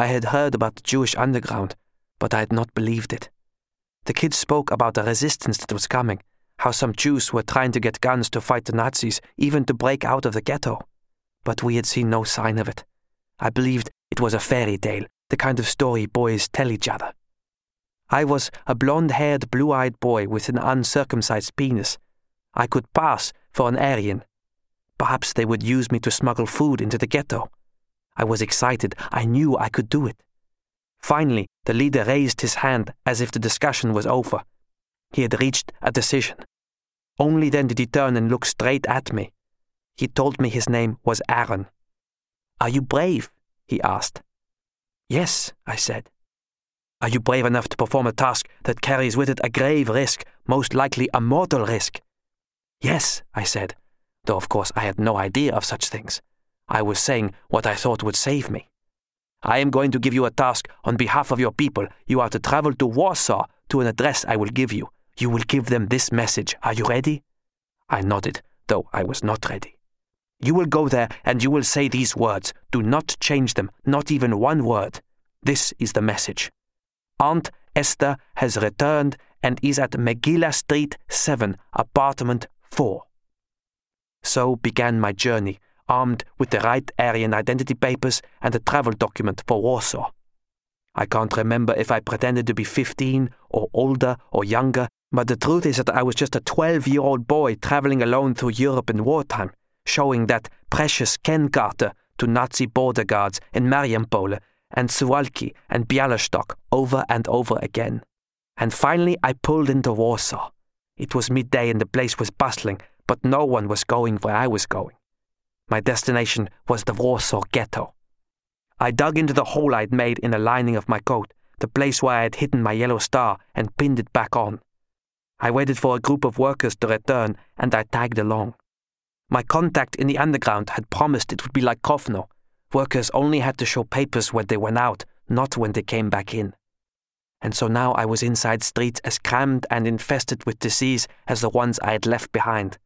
I had heard about the Jewish underground, but I had not believed it. The kids spoke about the resistance that was coming, how some Jews were trying to get guns to fight the Nazis, even to break out of the ghetto. But we had seen no sign of it. I believed it was a fairy tale, the kind of story boys tell each other. I was a blonde-haired, blue-eyed boy with an uncircumcised penis. I could pass for an Aryan. Perhaps they would use me to smuggle food into the ghetto. I was excited. I knew I could do it. Finally, the leader raised his hand as if the discussion was over. He had reached a decision. Only then did he turn and look straight at me. He told me his name was Aaron. "Are you brave?" he asked. "Yes," I said. "Are you brave enough to perform a task that carries with it a grave risk, most likely a mortal risk?" "Yes," I said, though of course I had no idea of such things. I was saying what I thought would save me. "I am going to give you a task on behalf of your people. You are to travel to Warsaw to an address I will give you. You will give them this message. Are you ready?" I nodded, though I was not ready. "You will go there and you will say these words. Do not change them, not even one word. This is the message. Aunt Esther has returned and is at Megillah Street 7, apartment 4. So began my journey, armed with the right Aryan identity papers and a travel document for Warsaw. I can't remember if I pretended to be 15 or older or younger, but the truth is that I was just a 12-year-old boy traveling alone through Europe in wartime, showing that precious Kennkarte to Nazi border guards in Mariampole and Suwalki and Białystok over and over again. And finally I pulled into Warsaw. It was midday and the place was bustling, but no one was going where I was going. My destination was the Warsaw ghetto. I dug into the hole I'd made in the lining of my coat, the place where I had hidden my yellow star and pinned it back on. I waited for a group of workers to return and I tagged along. My contact in the underground had promised it would be like Kovno. Workers only had to show papers when they went out, not when they came back in. And so now I was inside streets as crammed and infested with disease as the ones I had left behind.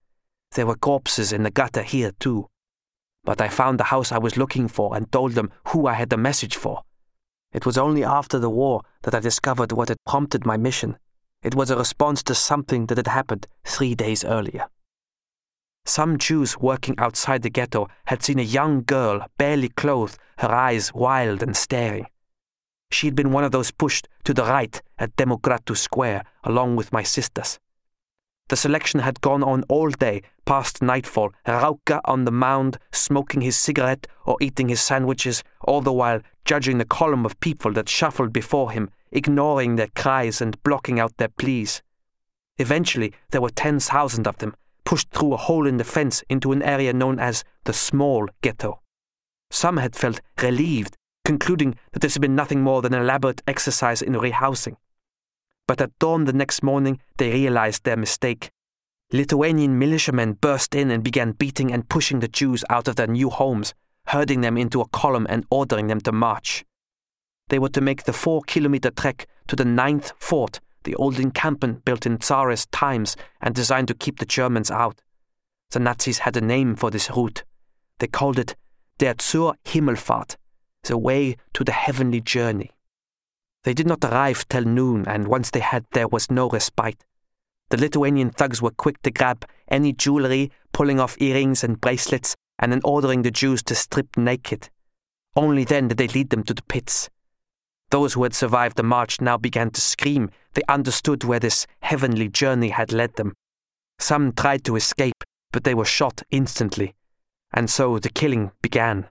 There were corpses in the gutter here too. But I found the house I was looking for and told them who I had the message for. It was only after the war that I discovered what had prompted my mission. It was a response to something that had happened 3 days earlier. Some Jews working outside the ghetto had seen a young girl, barely clothed, her eyes wild and staring. She had been one of those pushed to the right at Demogratu Square, along with my sisters. The selection had gone on all day, past nightfall, Rauka on the mound, smoking his cigarette or eating his sandwiches, all the while judging the column of people that shuffled before him, ignoring their cries and blocking out their pleas. Eventually, there were 10,000 of them, pushed through a hole in the fence into an area known as the small ghetto. Some had felt relieved, concluding that this had been nothing more than an elaborate exercise in rehousing. But at dawn the next morning they realized their mistake. Lithuanian militiamen burst in and began beating and pushing the Jews out of their new homes, herding them into a column and ordering them to march. They were to make the 4-kilometer trek to the Ninth Fort, the old encampment built in Tsarist times and designed to keep the Germans out. The Nazis had a name for this route. They called it Der Zur Himmelfahrt, the way to the heavenly journey. They did not arrive till noon, and once they had, there was no respite. The Lithuanian thugs were quick to grab any jewelry, pulling off earrings and bracelets, and then ordering the Jews to strip naked. Only then did they lead them to the pits. Those who had survived the march now began to scream. They understood where this heavenly journey had led them. Some tried to escape, but they were shot instantly. And so the killing began.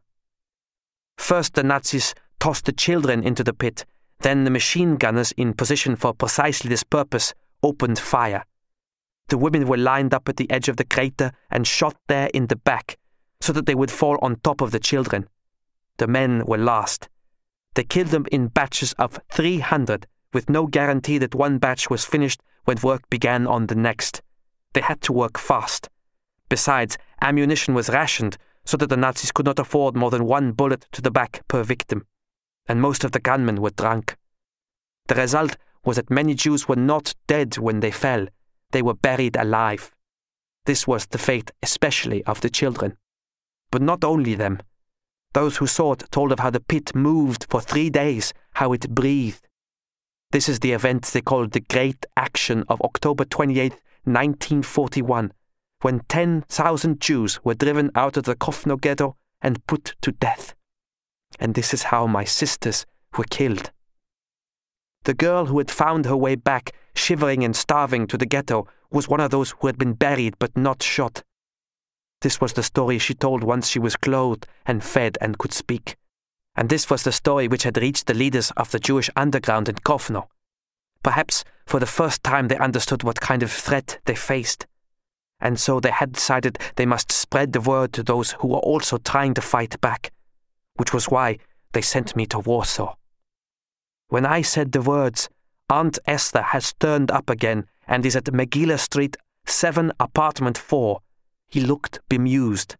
First the Nazis tossed the children into the pit. Then the machine gunners, in position for precisely this purpose, opened fire. The women were lined up at the edge of the crater and shot there in the back, so that they would fall on top of the children. The men were last. They killed them in batches of 300, with no guarantee that one batch was finished when work began on the next. They had to work fast. Besides, ammunition was rationed, so that the Nazis could not afford more than one bullet to the back per victim. And most of the gunmen were drunk. The result was that many Jews were not dead when they fell. They were buried alive. This was the fate especially of the children. But not only them. Those who saw it told of how the pit moved for 3 days, how it breathed. This is the event they called the Great Action of October 28, 1941, when 10,000 Jews were driven out of the Kovno ghetto and put to death. And this is how my sisters were killed. The girl who had found her way back, shivering and starving, to the ghetto was one of those who had been buried but not shot. This was the story she told once she was clothed and fed and could speak. And this was the story which had reached the leaders of the Jewish underground in Kovno. Perhaps for the first time they understood what kind of threat they faced. And so they had decided they must spread the word to those who were also trying to fight back, which was why they sent me to Warsaw. When I said the words, Aunt Esther has turned up again and is at Megillah Street 7 apartment 4, he looked bemused.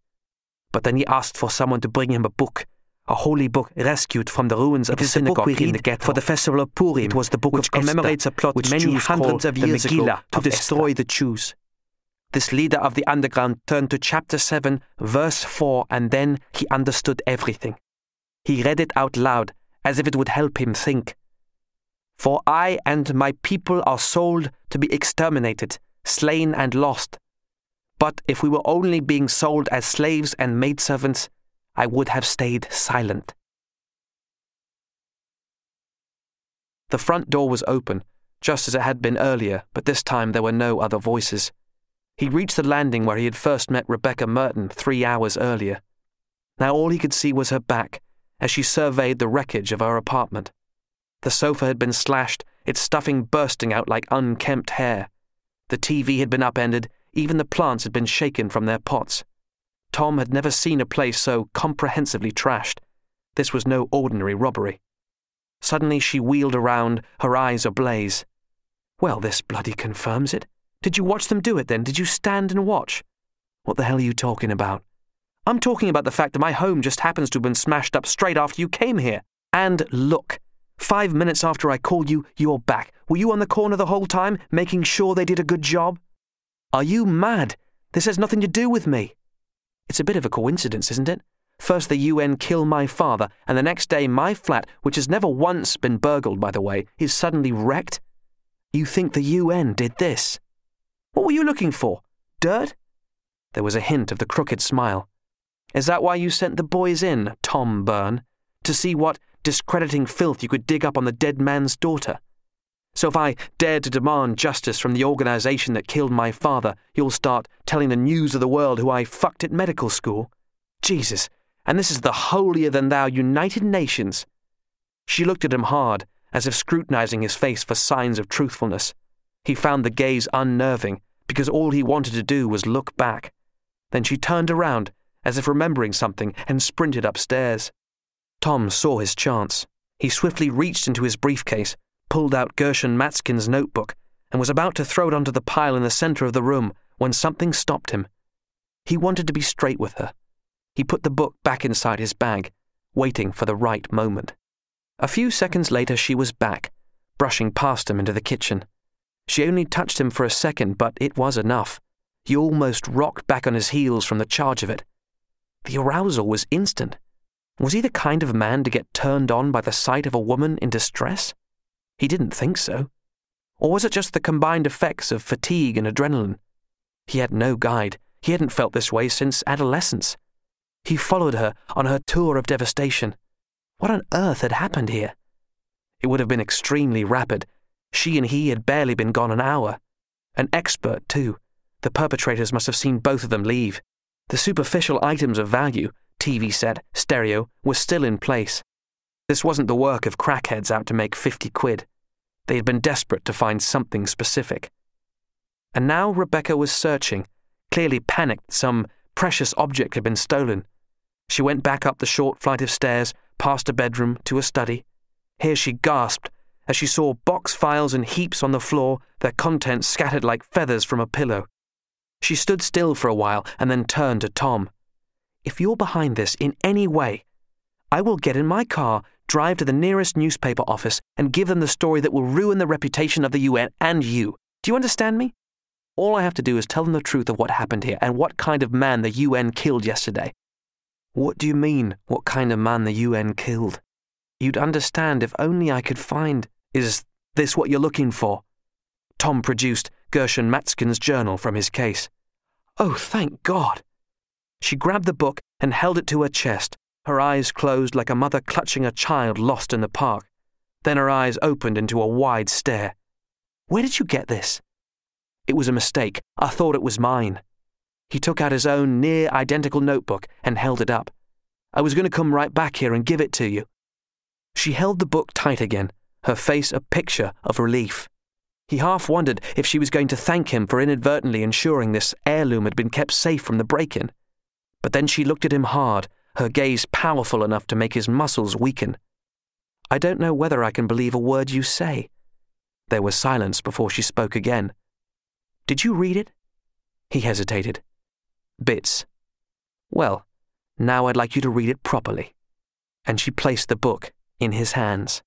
But then he asked for someone to bring him a book, a holy book rescued from the ruins of the synagogue in the ghetto. For the festival of Purim, it was the book which commemorates a plot which many hundreds of years ago to destroy the Jews. This leader of the underground turned to chapter 7, verse 4, and then he understood everything. He read it out loud, as if it would help him think. For I and my people are sold to be exterminated, slain and lost. But if we were only being sold as slaves and maidservants, I would have stayed silent. The front door was open, just as it had been earlier, but this time there were no other voices. He reached the landing where he had first met Rebecca Merton 3 hours earlier. Now all he could see was her back, as she surveyed the wreckage of her apartment. The sofa had been slashed, its stuffing bursting out like unkempt hair. The TV had been upended, even the plants had been shaken from their pots. Tom had never seen a place so comprehensively trashed. This was no ordinary robbery. Suddenly she wheeled around, her eyes ablaze. Well, this bloody confirms it. Did you watch them do it then? Did you stand and watch? What the hell are you talking about? I'm talking about the fact that my home just happens to have been smashed up straight after you came here. And look, 5 minutes after I called you, you're back. Were you on the corner the whole time, making sure they did a good job? Are you mad? This has nothing to do with me. It's a bit of a coincidence, isn't it? First the UN kill my father, and the next day my flat, which has never once been burgled, by the way, is suddenly wrecked. You think the UN did this? What were you looking for? Dirt? There was a hint of the crooked smile. Is that why you sent the boys in, Tom Byrne? To see what discrediting filth you could dig up on the dead man's daughter? So if I dare to demand justice from the organization that killed my father, you'll start telling the news of the world who I fucked at medical school? Jesus, and this is the holier-than-thou United Nations. She looked at him hard, as if scrutinizing his face for signs of truthfulness. He found the gaze unnerving, because all he wanted to do was look back. Then she turned around, as if remembering something, and sprinted upstairs. Tom saw his chance. He swiftly reached into his briefcase, pulled out Gershon Matzkin's notebook, and was about to throw it onto the pile in the center of the room when something stopped him. He wanted to be straight with her. He put the book back inside his bag, waiting for the right moment. A few seconds later she was back, brushing past him into the kitchen. She only touched him for a second, but it was enough. He almost rocked back on his heels from the charge of it. The arousal was instant. Was he the kind of man to get turned on by the sight of a woman in distress? He didn't think so. Or was it just the combined effects of fatigue and adrenaline? He had no guide. He hadn't felt this way since adolescence. He followed her on her tour of devastation. What on earth had happened here? It would have been extremely rapid. She and he had barely been gone an hour. An expert, too. The perpetrators must have seen both of them leave. The superficial items of value, TV set, stereo, were still in place. This wasn't the work of crackheads out to make 50 quid. They had been desperate to find something specific. And now Rebecca was searching, clearly panicked some precious object had been stolen. She went back up the short flight of stairs, past a bedroom, to a study. Here she gasped, as she saw box files in heaps on the floor, their contents scattered like feathers from a pillow. She stood still for a while and then turned to Tom. If you're behind this in any way, I will get in my car, drive to the nearest newspaper office, and give them the story that will ruin the reputation of the UN and you. Do you understand me? All I have to do is tell them the truth of what happened here and what kind of man the UN killed yesterday. What do you mean, what kind of man the UN killed? You'd understand if only I could find... Is this what you're looking for? Tom produced Gershon Matzkin's journal from his case. Oh, thank God! She grabbed the book and held it to her chest, her eyes closed like a mother clutching a child lost in the park. Then her eyes opened into a wide stare. Where did you get this? It was a mistake. I thought it was mine. He took out his own near-identical notebook and held it up. I was going to come right back here and give it to you. She held the book tight again, her face a picture of relief. He half wondered if she was going to thank him for inadvertently ensuring this heirloom had been kept safe from the break-in. But then she looked at him hard, her gaze powerful enough to make his muscles weaken. I don't know whether I can believe a word you say. There was silence before she spoke again. Did you read it? He hesitated. Bits. Well, now I'd like you to read it properly. And she placed the book in his hands.